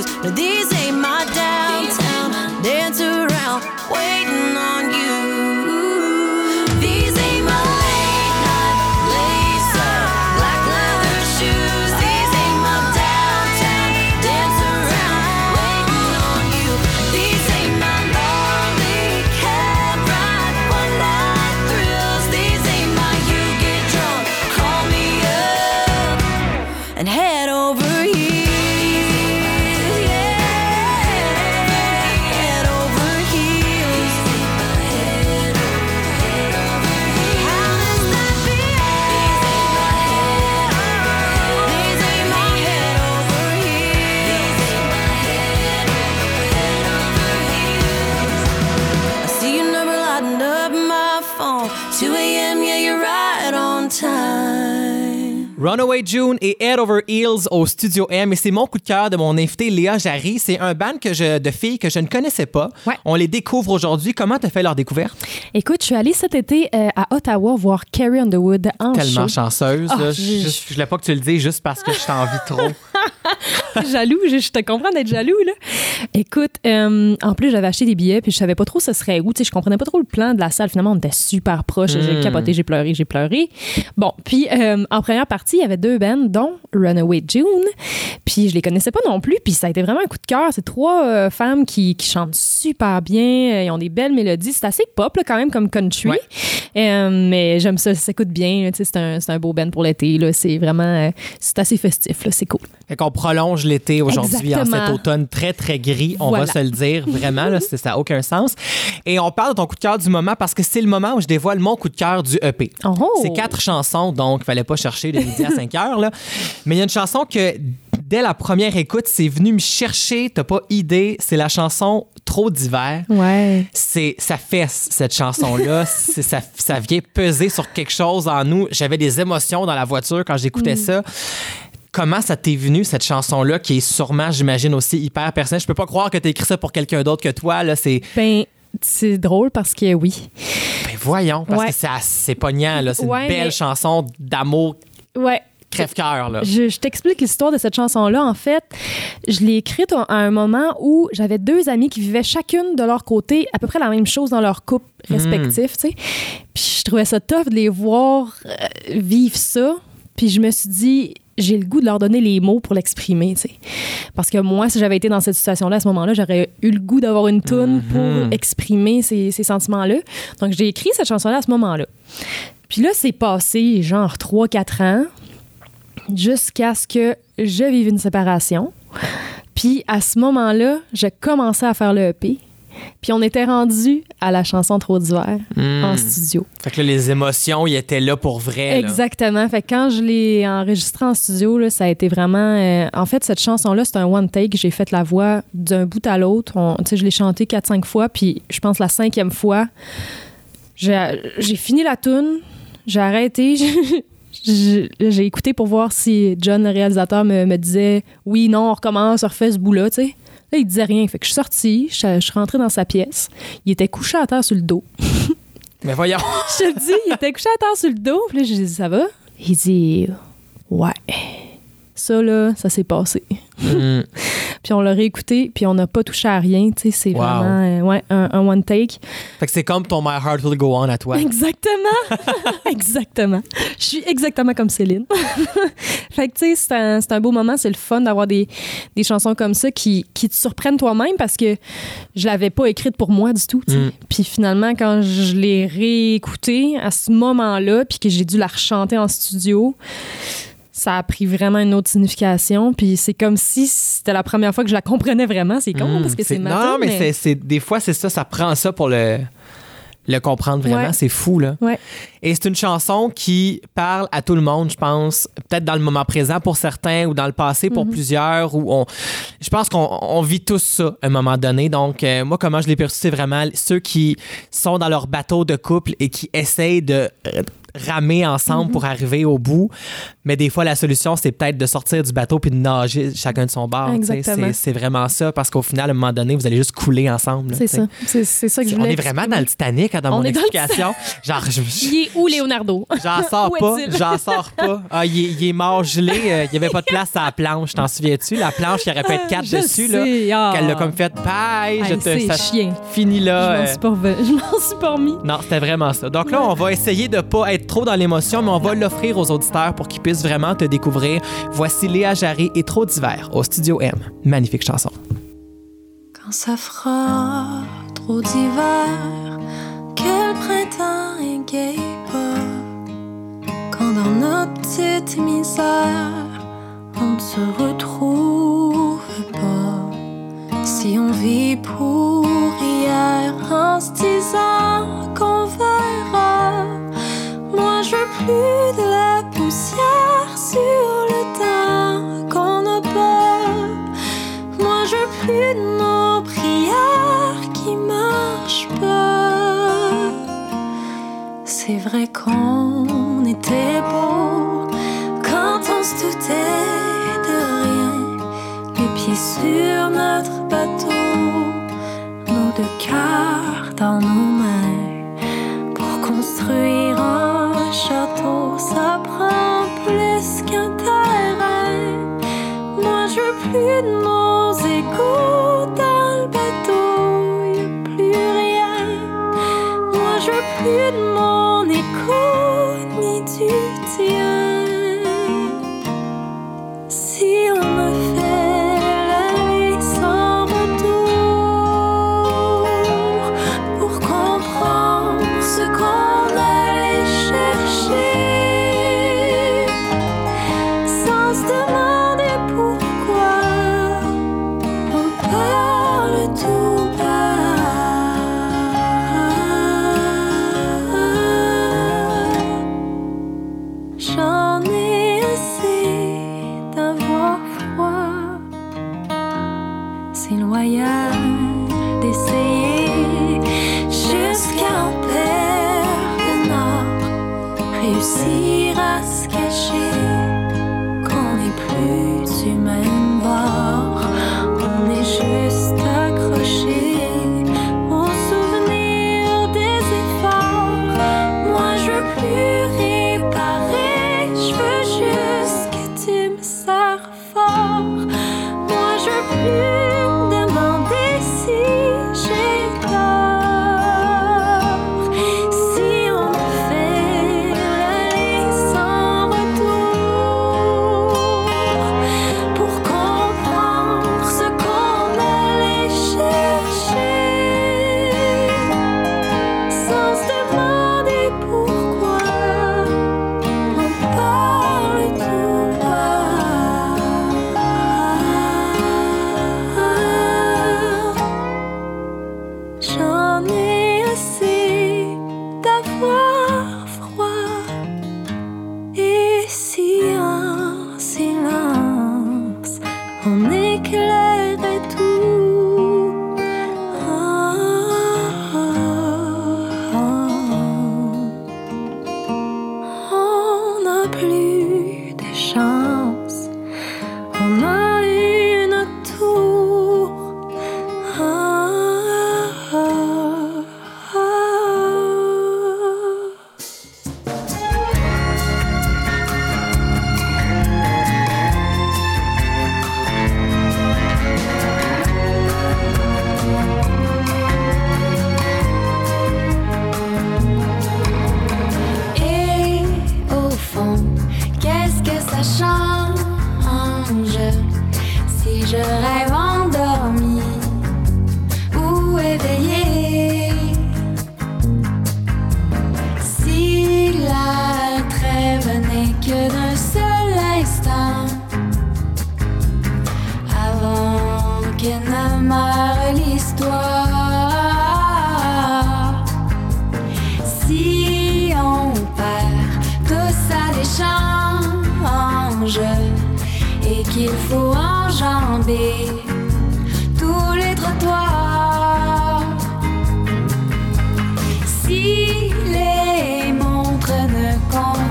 shoes. But these ain't my downtown. Dance around, waiting on you. These ain't my late night laser, black leather shoes. These ain't my downtown. Dance around, waiting on you. These ain't my lonely cab ride, one night thrills. These ain't my you get drunk, call me up and head over. Runaway June et Head Over Heels au Studio M. Et c'est mon coup de cœur de mon invité Léa Jarry. C'est un band que je, de filles que je ne connaissais pas. Ouais. On les découvre aujourd'hui. Comment t'as fait leur découverte? Écoute, je suis allée cet été euh, à Ottawa voir Carrie Underwood en show. Tellement chanceuse. Oh, je ne voulais pas que tu le dises juste parce que je t'envie trop. Jaloux, je, je te comprends d'être jaloux là. Écoute, euh, en plus j'avais acheté des billets puis je savais pas trop ce serait où, tu sais, je comprenais pas trop le plan de la salle. Finalement, on était super proches, mmh. j'ai capoté, j'ai pleuré, j'ai pleuré. Bon, puis euh, en première partie, il y avait deux bands dont Runaway June, puis je les connaissais pas non plus, puis ça a été vraiment un coup de cœur. C'est trois euh, femmes qui, qui chantent super bien, ils ont des belles mélodies, c'est assez pop là, quand même comme country. Ouais. Euh, mais j'aime ça, ça s'écoute bien, tu sais, c'est un c'est un beau band pour l'été là, c'est vraiment euh, c'est assez festif là, c'est cool. Fait qu'on prolonge l'été aujourd'hui. Exactement. En cet automne très, très gris, on voilà. va se le dire. Vraiment, là, ça n'a aucun sens. Et on parle de ton coup de cœur du moment parce que c'est le moment où je dévoile mon coup de cœur du E P. Oh oh. C'est quatre chansons, donc il ne fallait pas chercher de midi à cinq heures. Là. Mais il y a une chanson que, dès la première écoute, c'est venu me chercher, t'as pas idée. C'est la chanson Trop d'hiver. Ouais. C'est, ça fesse, cette chanson-là. c'est, ça, ça vient peser sur quelque chose en nous. J'avais des émotions dans la voiture quand j'écoutais mm. ça. Comment ça t'est venu, cette chanson-là, qui est sûrement, j'imagine, aussi hyper personnelle? Je peux pas croire que t'as écrit ça pour quelqu'un d'autre que toi. Là, c'est... Ben, c'est drôle parce que oui. Ben voyons, parce ouais. que c'est, c'est pognant. Là. C'est ouais, une belle mais... chanson d'amour. Ouais. Crève-cœur, là. Je, je t'explique l'histoire de cette chanson-là. En fait, je l'ai écrite à un moment où j'avais deux amies qui vivaient chacune de leur côté à peu près la même chose dans leur couple respectif, mmh. tu sais. Puis je trouvais ça tough de les voir euh, vivre ça. Puis je me suis dit... j'ai le goût de leur donner les mots pour l'exprimer, tu sais. Parce que moi, si j'avais été dans cette situation-là, à ce moment-là, j'aurais eu le goût d'avoir une toune mm-hmm. pour exprimer ces, ces sentiments-là. Donc, j'ai écrit cette chanson-là à ce moment-là. Puis là, c'est passé genre trois quatre ans jusqu'à ce que je vive une séparation. Puis à ce moment-là, je commençais à faire le E P. Puis on était rendu à la chanson Trop d'hiver mmh. en studio. Fait que là, les émotions, ils étaient là pour vrai. Exactement. Là. Fait que quand je l'ai enregistrée en studio, là, ça a été vraiment... Euh, en fait, cette chanson-là, c'est un one-take. J'ai fait la voix d'un bout à l'autre. Tu sais, je l'ai chantée quatre cinq fois. Puis je pense la cinquième fois, j'ai, j'ai fini la toune, j'ai arrêté... J'ai, j'ai écouté pour voir si John, le réalisateur, me, me disait « Oui, non, on recommence, on refait ce bout-là, tu sais. » Là, il disait rien. Fait que je suis sortie, je, je suis rentrée dans sa pièce. Il était couché à terre sur le dos. Mais voyons! Je te dis, il était couché à terre sur le dos. Puis là, j'ai dit, ça va? Il dit, ouais. Ça, là, ça s'est passé. Mm. Puis on l'a réécouté, puis on n'a pas touché à rien. Tu sais, c'est wow. vraiment euh, ouais, un, un one take. Fait que c'est comme ton My Heart Will Go On à toi. Exactement! Exactement. Je suis exactement comme Céline. Fait que, tu sais, c'est un, c'est un beau moment. C'est le fun d'avoir des, des chansons comme ça qui, qui te surprennent toi-même parce que je l'avais pas écrite pour moi du tout. Mm. Puis finalement, quand je l'ai réécoutée à ce moment-là, puis que j'ai dû la rechanter en studio... ça a pris vraiment une autre signification. Puis c'est comme si c'était la première fois que je la comprenais vraiment. C'est con, mmh, parce que c'est, c'est matin. Non, mais, mais... C'est, c'est, des fois, c'est ça. Ça prend ça pour le, le comprendre vraiment. Ouais. C'est fou, là. Ouais. Et c'est une chanson qui parle à tout le monde, je pense. Peut-être dans le moment présent pour certains ou dans le passé pour mmh. plusieurs. Où on, je pense qu'on on vit tous ça à un moment donné. Donc, euh, moi, comment je l'ai perçu, c'est vraiment ceux qui sont dans leur bateau de couple et qui essayent de... Euh, ramer ensemble mm-hmm. pour arriver au bout. Mais des fois, la solution, c'est peut-être de sortir du bateau puis de nager chacun de son bord. C'est, c'est vraiment ça, parce qu'au final, à un moment donné, vous allez juste couler ensemble. Là, c'est, ça. C'est, c'est ça que je voulais. On est vraiment dans le Titanic, dans on mon explication. Dans le... genre, je, je, il est où, Leonardo? J'en sors pas. J'en sors pas. Ah, il, est, il est mort gelé. Euh, il n'y avait pas de place à la planche. T'en souviens-tu? La planche, il aurait pu être quatre je dessus. Sais, là, oh. Qu'elle l'a comme fait. Paille, je te. Ça, chien. Fini là. Je m'en suis pas rev... Je m'en suis pas remis. Non, c'était vraiment ça. Donc là, on va essayer de pas être trop dans l'émotion, mais on va l'offrir aux auditeurs pour qu'ils puissent vraiment te découvrir. Voici Léa Jarry et Trop d'hiver au Studio M. Magnifique chanson. Quand ça fera trop d'hiver, quel printemps égaye pas. Quand dans nos petites misères, on ne se retrouve pas. Si on vit pour hier en se disant qu'on verra, moi je veux plus de la poussière sur le teint qu'on a peur. Moi je veux plus de nos prières qui marchent pas. C'est vrai qu'on était beau quand on se doutait de rien. Les pieds sur notre bateau, nos deux cœurs dans nos mains. Pour construire un château, ça prend plus qu'un terrain. Moi je veux plus de nos égouts dans le bateau, y'a plus rien. Moi je veux plus de mon écho ni du tien. Si on me fait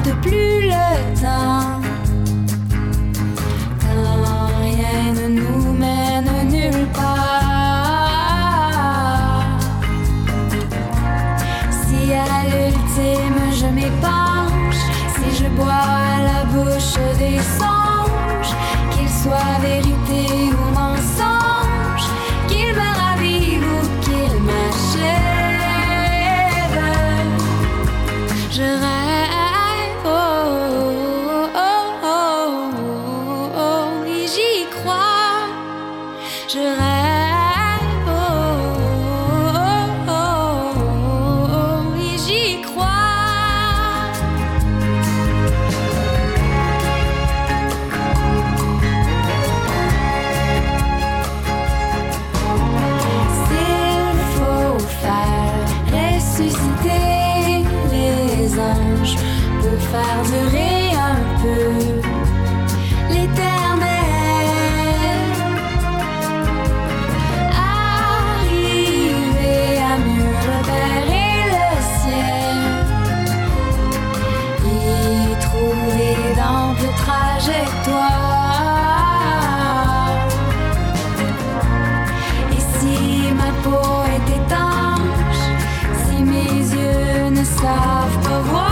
de plus le temps. Quand rien ne nous mène nulle part. Si à l'ultime je m'épanche, si je bois à la bouche des songes, qu'ils soient vérité ou mensonge, qu'ils me ravivent ou qu'ils m'achèvent, je rêve. Faire durer un peu l'éternel. Arriver à mieux repérer le ciel, y trouver d'amples trajectoires. Et si ma peau est étanche, si mes yeux ne savent pas voir,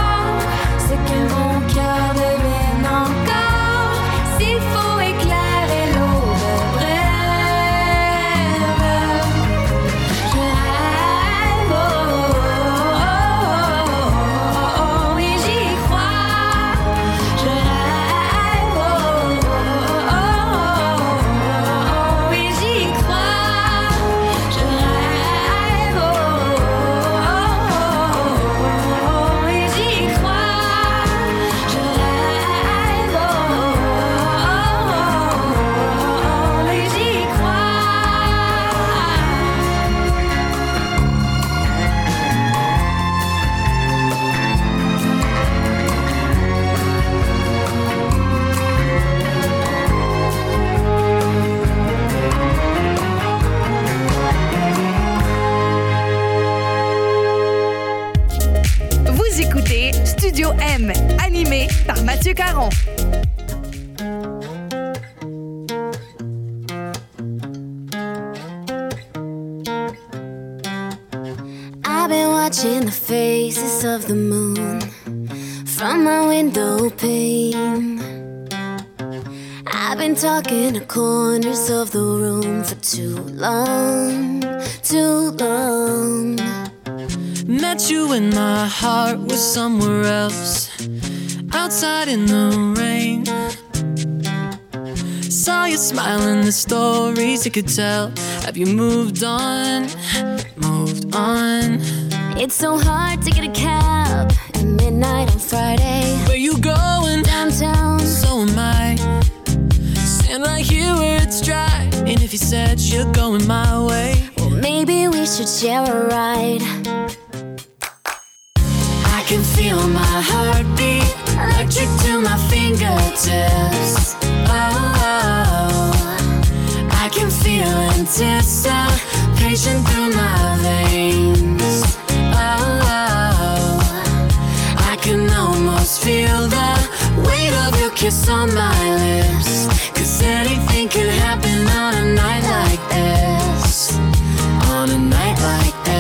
Studio M, animé par Mathieu Caron. I've been watching the faces of the moon from my window pane. I've been talking to corners of the room for too long, too long. Met you when my heart was somewhere else, outside in the rain. Saw you smiling, the stories you could tell. Have you moved on, moved on? It's so hard to get a cab at midnight on Friday. Where you going? Downtown. So am I. Stand right here where it's dry. And if you said you're going my way, well, maybe we should share a ride. I can feel my heartbeat, electric to my fingertips. Oh, I can feel anticipation through my veins. Oh, I can almost feel the weight of your kiss on my lips. Cause anything can happen on a night like this. On a night like this.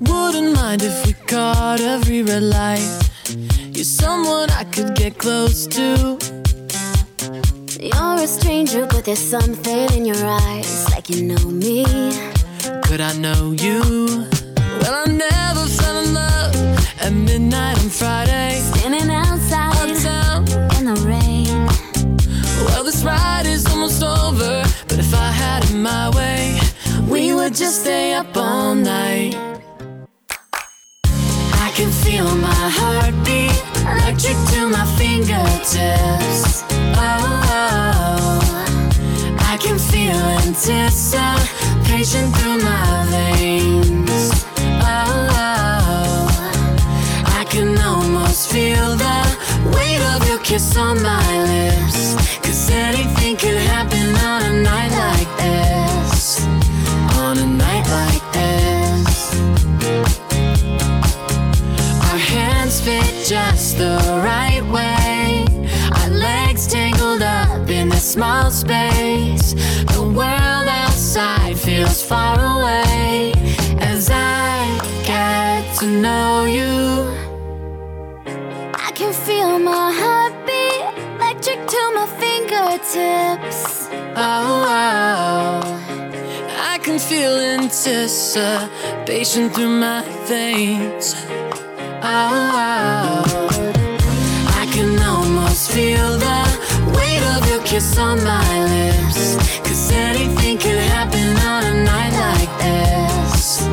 Wouldn't mind if we caught every red light. You're someone I could get close to. You're a stranger, but there's something in your eyes, like you know me. Could I know you? Well, I never fell in love at midnight on Friday. Standing outside, uptown, in the rain. Well, this ride is almost over, but if I had it my way, we would just stay up all night. I can feel my heartbeat, electric to my fingertips. Oh, I can feel anticipation through my veins. Oh, I can almost feel the weight of your kiss on my lips. Cause anything can happen on a night like this. On a night like this. just the right way. Our legs tangled up in this small space. The world outside feels far away as I get to know you. I can feel my heartbeat, electric to my fingertips. Oh, oh. I can feel anticipation through my veins. Oh, I can almost feel the weight of your kiss on my lips. 'Cause anything can happen on a night like this.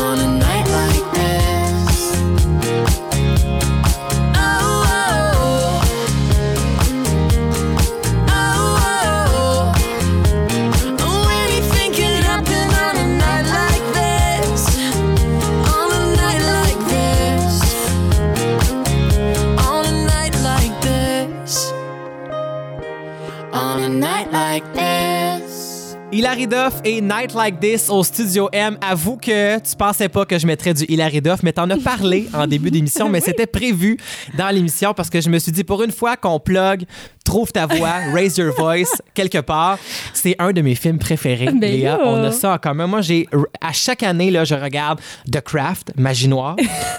On a night like this. Oh, oh, oh, oh, oh, anything can happen on a night like this. On a night like this. On a night like this. On a night like this. Hilary Duff et Night Like This au Studio M. Avoue que tu pensais pas que je mettrais du Hilary Duff, mais t'en as parlé en début d'émission, mais oui. C'était prévu dans l'émission parce que je me suis dit, pour une fois qu'on plug Trouve ta voix, Raise Your Voice, quelque part, c'est un de mes films préférés, ben Léa. Yo. On a ça en commun. Moi, j'ai, à chaque année, là, je regarde The Craft, Magie Noire,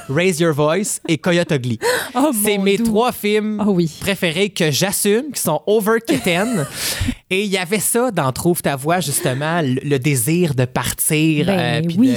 Raise Your Voice et Coyote Ugly. Oh, c'est mes doux. trois films oh, oui. préférés que j'assume, qui sont over kitten. Et il y avait ça dans Trouve ta voix, justement, le, le désir de partir, ben, euh, puis oui.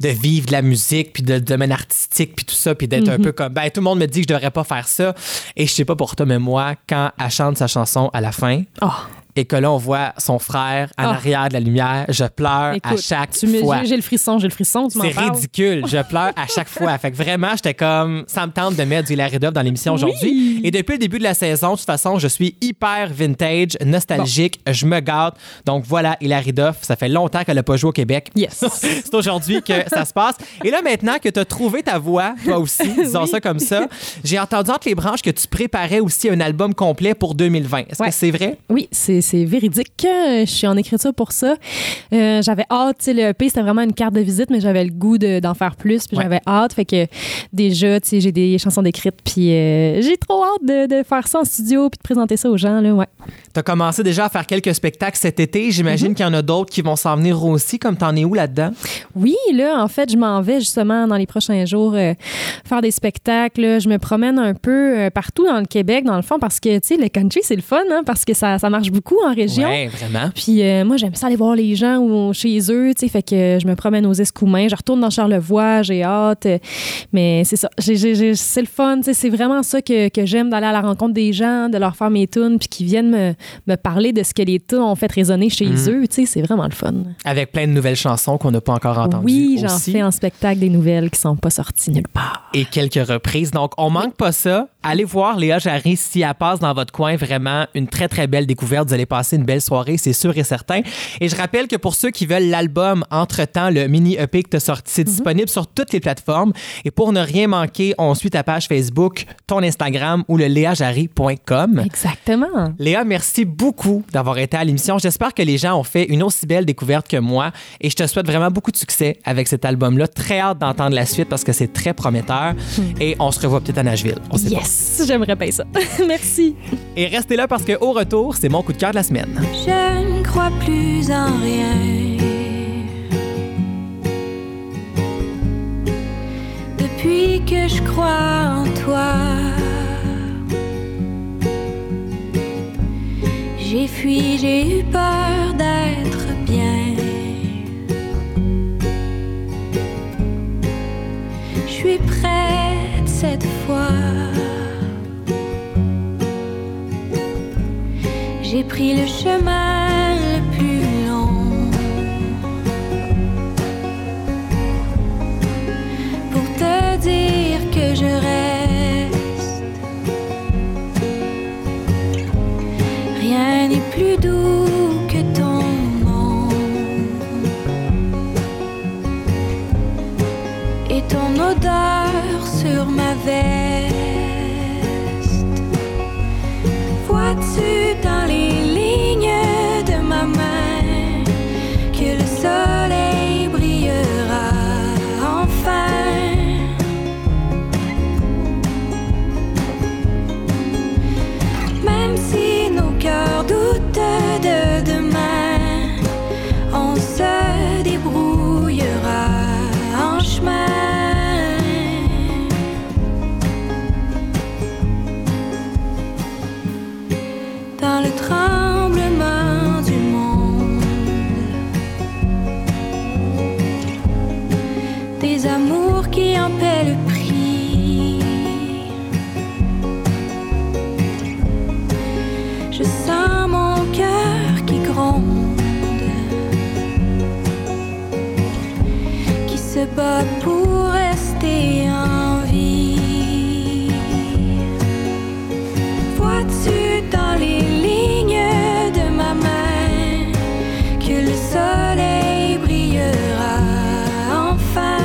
de, de vivre de la musique, puis de, de domaine artistique, puis tout ça, puis d'être mm-hmm. un peu comme... Ben, tout le monde me dit que je devrais pas faire ça. Et je sais pas pour toi, mais moi, quand elle chante sa chanson à la fin... Oh. Et que là, on voit son frère en oh. arrière de la lumière. Je pleure Écoute, à chaque tu me, fois. J'ai le frisson, j'ai le frisson, tu m'en parles. C'est ridicule. Je pleure à chaque fois. Fait que vraiment, j'étais comme, ça me tente de mettre du Hilary Duff dans l'émission oui. aujourd'hui. Et depuis le début de la saison, de toute façon, je suis hyper vintage, nostalgique. Bon. Je me gâte. Donc voilà, Hilary Duff, ça fait longtemps qu'elle n'a pas joué au Québec. Yes. C'est aujourd'hui que ça se passe. Et là, maintenant que tu as trouvé ta voix, toi aussi, disons oui. ça comme ça, j'ai entendu entre les branches que tu préparais aussi un album complet pour deux mille vingt. Est-ce ouais. que c'est vrai? Oui, c'est C'est véridique. Je suis en écriture pour ça. Euh, j'avais hâte. Tu sais, le E P, c'était vraiment une carte de visite, mais j'avais le goût de, d'en faire plus. Puis ouais. j'avais hâte. Fait que déjà, tu sais, j'ai des chansons décrites. Puis euh, j'ai trop hâte de, de faire ça en studio puis de présenter ça aux gens. Là, ouais. T'as commencé déjà à faire quelques spectacles cet été. J'imagine mm-hmm. qu'il y en a d'autres qui vont s'en venir aussi. Comme t'en es où là-dedans? Oui, là, en fait, je m'en vais justement dans les prochains jours euh, faire des spectacles. Je me promène un peu partout dans le Québec, dans le fond, parce que, tu sais, le country, c'est le fun, hein, parce que ça, ça marche beaucoup. En région. Oui, vraiment. Puis euh, moi, j'aime ça aller voir les gens où, chez eux, tu sais, fait que je me promène aux Escoumins, je retourne dans Charlevoix, j'ai hâte, euh, mais c'est ça, j'ai, j'ai, c'est le fun, tu sais, c'est vraiment ça que, que j'aime, d'aller à la rencontre des gens, de leur faire mes tunes, puis qu'ils viennent me, me parler de ce que les tunes ont fait résonner chez mmh. eux, tu sais, c'est vraiment le fun. Avec plein de nouvelles chansons qu'on n'a pas encore entendues. Oui, j'en aussi. fais en spectacle des nouvelles qui sont pas sorties nulle part. Et quelques reprises, donc on manque oui. pas ça. Allez voir Léa Jarry si elle passe dans votre coin, vraiment une très, très belle découverte. Vous allez passer une belle soirée, c'est sûr et certain. Et je rappelle que pour ceux qui veulent l'album Entretemps, le mini E P que tu as sorti, c'est mm-hmm. disponible sur toutes les plateformes. Et pour ne rien manquer, on suit ta page Facebook, ton Instagram ou le léa jarry point com. Exactement. Léa, merci beaucoup d'avoir été à l'émission. J'espère que les gens ont fait une aussi belle découverte que moi et je te souhaite vraiment beaucoup de succès avec cet album-là. Très hâte d'entendre la suite parce que c'est très prometteur. Mm-hmm. Et on se revoit peut-être à Nashville. On sait yes. pas. J'aimerais bien ça. Merci. Et restez là parce qu'au retour, c'est mon coup de cœur de la semaine. Je ne crois plus en rien. Depuis que je crois en toi, j'ai fui, j'ai eu peur d'être bien. Je suis prête cette fois. J'ai pris le chemin le plus long pour te dire que je reste. Rien n'est plus doux que ton nom et ton odeur sur ma veste. Vois-tu dans les lignes je sens mon cœur qui gronde, qui se bat pour rester en vie. Vois-tu dans les lignes de ma main que le soleil brillera enfin?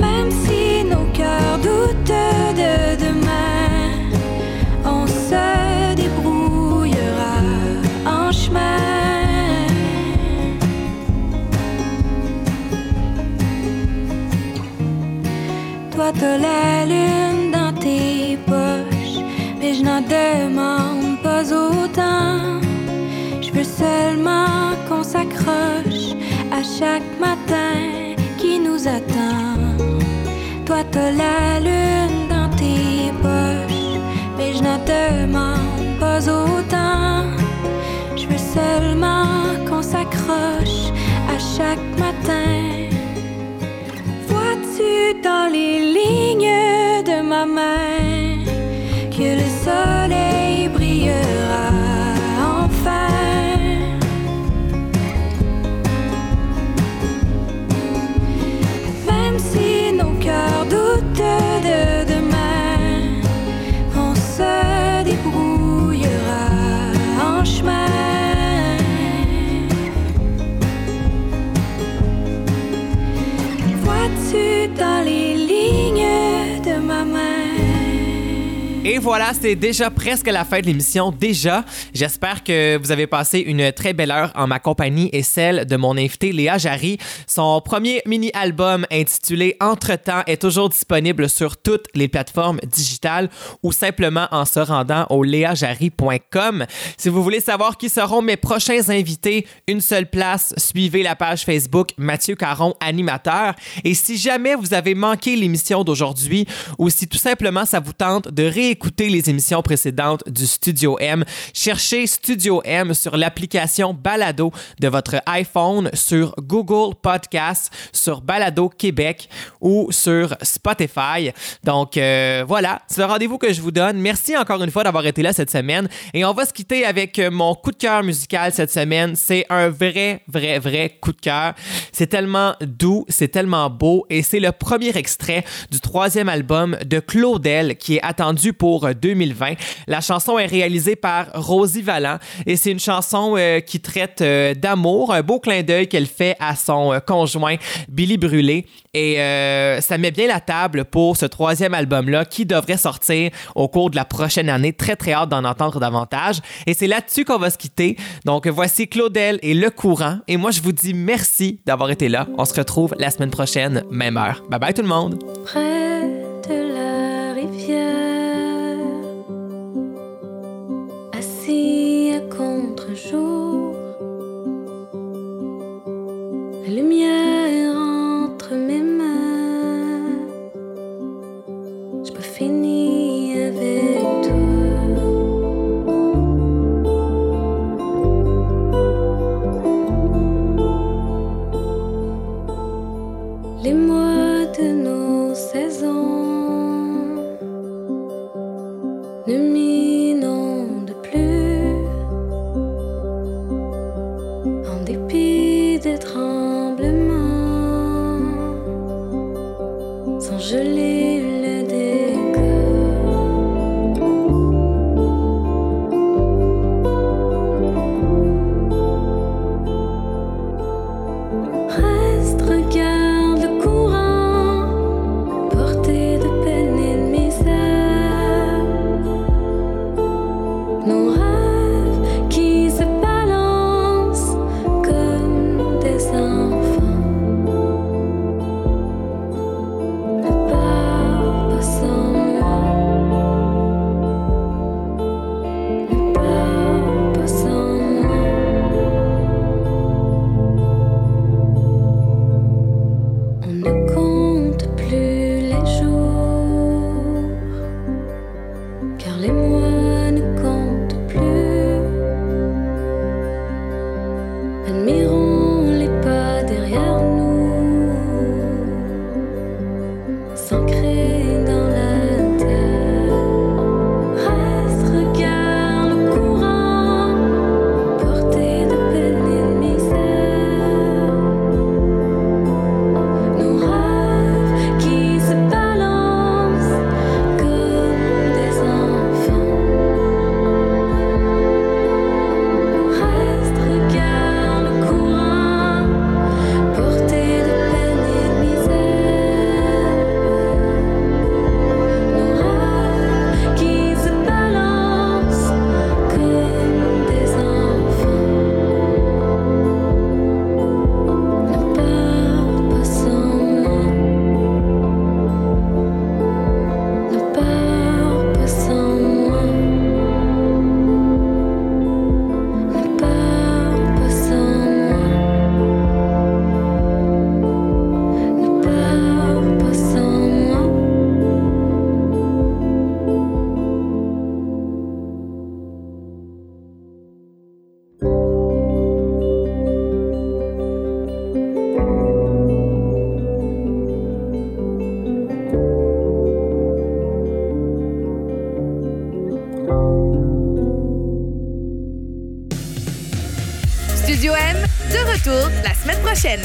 Même si nos cœurs doutent de demain, on se débrouillera en chemin. Toi t'as la lune dans tes poches, mais je n'en demande pas autant. Je veux seulement qu'on s'accroche à chaque matin qui nous attend. Toi t'as la lune dans tes poches, mais je n'en demande pas autant. Je veux seulement qu'on s'accroche à chaque matin. Vois-tu dans les lignes de ma main que le soleil brillera enfin? Cœur doute de demain, on se débrouillera en chemin. Vois-tu dans les lignes de ma main? Et voilà, c'est déjà presque la fin de l'émission. Déjà, j'espère que vous avez passé une très belle heure en ma compagnie et celle de mon invitée Léa Jarry. Son premier mini-album intitulé Entretemps est toujours disponible sur toutes les plateformes digitales ou simplement en se rendant au léa jarry point com. Si vous voulez savoir qui seront mes prochains invités, une seule place, suivez la page Facebook Mathieu Caron Animateur. Et si jamais vous avez manqué l'émission d'aujourd'hui ou si tout simplement ça vous tente de réécouter les émissions précédentes du Studio M, cherchez Studio M sur l'application Balado de votre iPhone, sur Google Podcasts, sur Balado Québec ou sur Spotify. Donc euh, voilà, c'est le rendez-vous que je vous donne. Merci encore une fois d'avoir été là cette semaine et on va se quitter avec mon coup de cœur musical cette semaine. C'est un vrai, vrai, vrai coup de cœur. C'est tellement doux, c'est tellement beau et c'est le premier extrait du troisième album de Claudel qui est attendu pour deux mille vingt. La chanson est réalisée par Rosie Valant et c'est une chanson euh, qui traite euh, d'amour, un beau clin d'œil qu'elle fait à son euh, conjoint Billy Brûlé et euh, ça met bien la table pour ce troisième album-là qui devrait sortir au cours de la prochaine année. Très très hâte d'en entendre davantage et c'est là-dessus qu'on va se quitter. Donc voici Claudel et Le Courant et moi je vous dis merci d'avoir été là. On se retrouve la semaine prochaine, même heure. Bye bye tout le monde. Près de la rivière, à contre-jour, la lumière entre mes mains, je peux finir avec toi. Les mois de nos saisons ne m'inondent plus. Des tremblements sans geler le décor. Reste, regarde le courant, porté de peine et de misère. Nos rêves qui se sans créer dans la Studio M, de retour la semaine prochaine.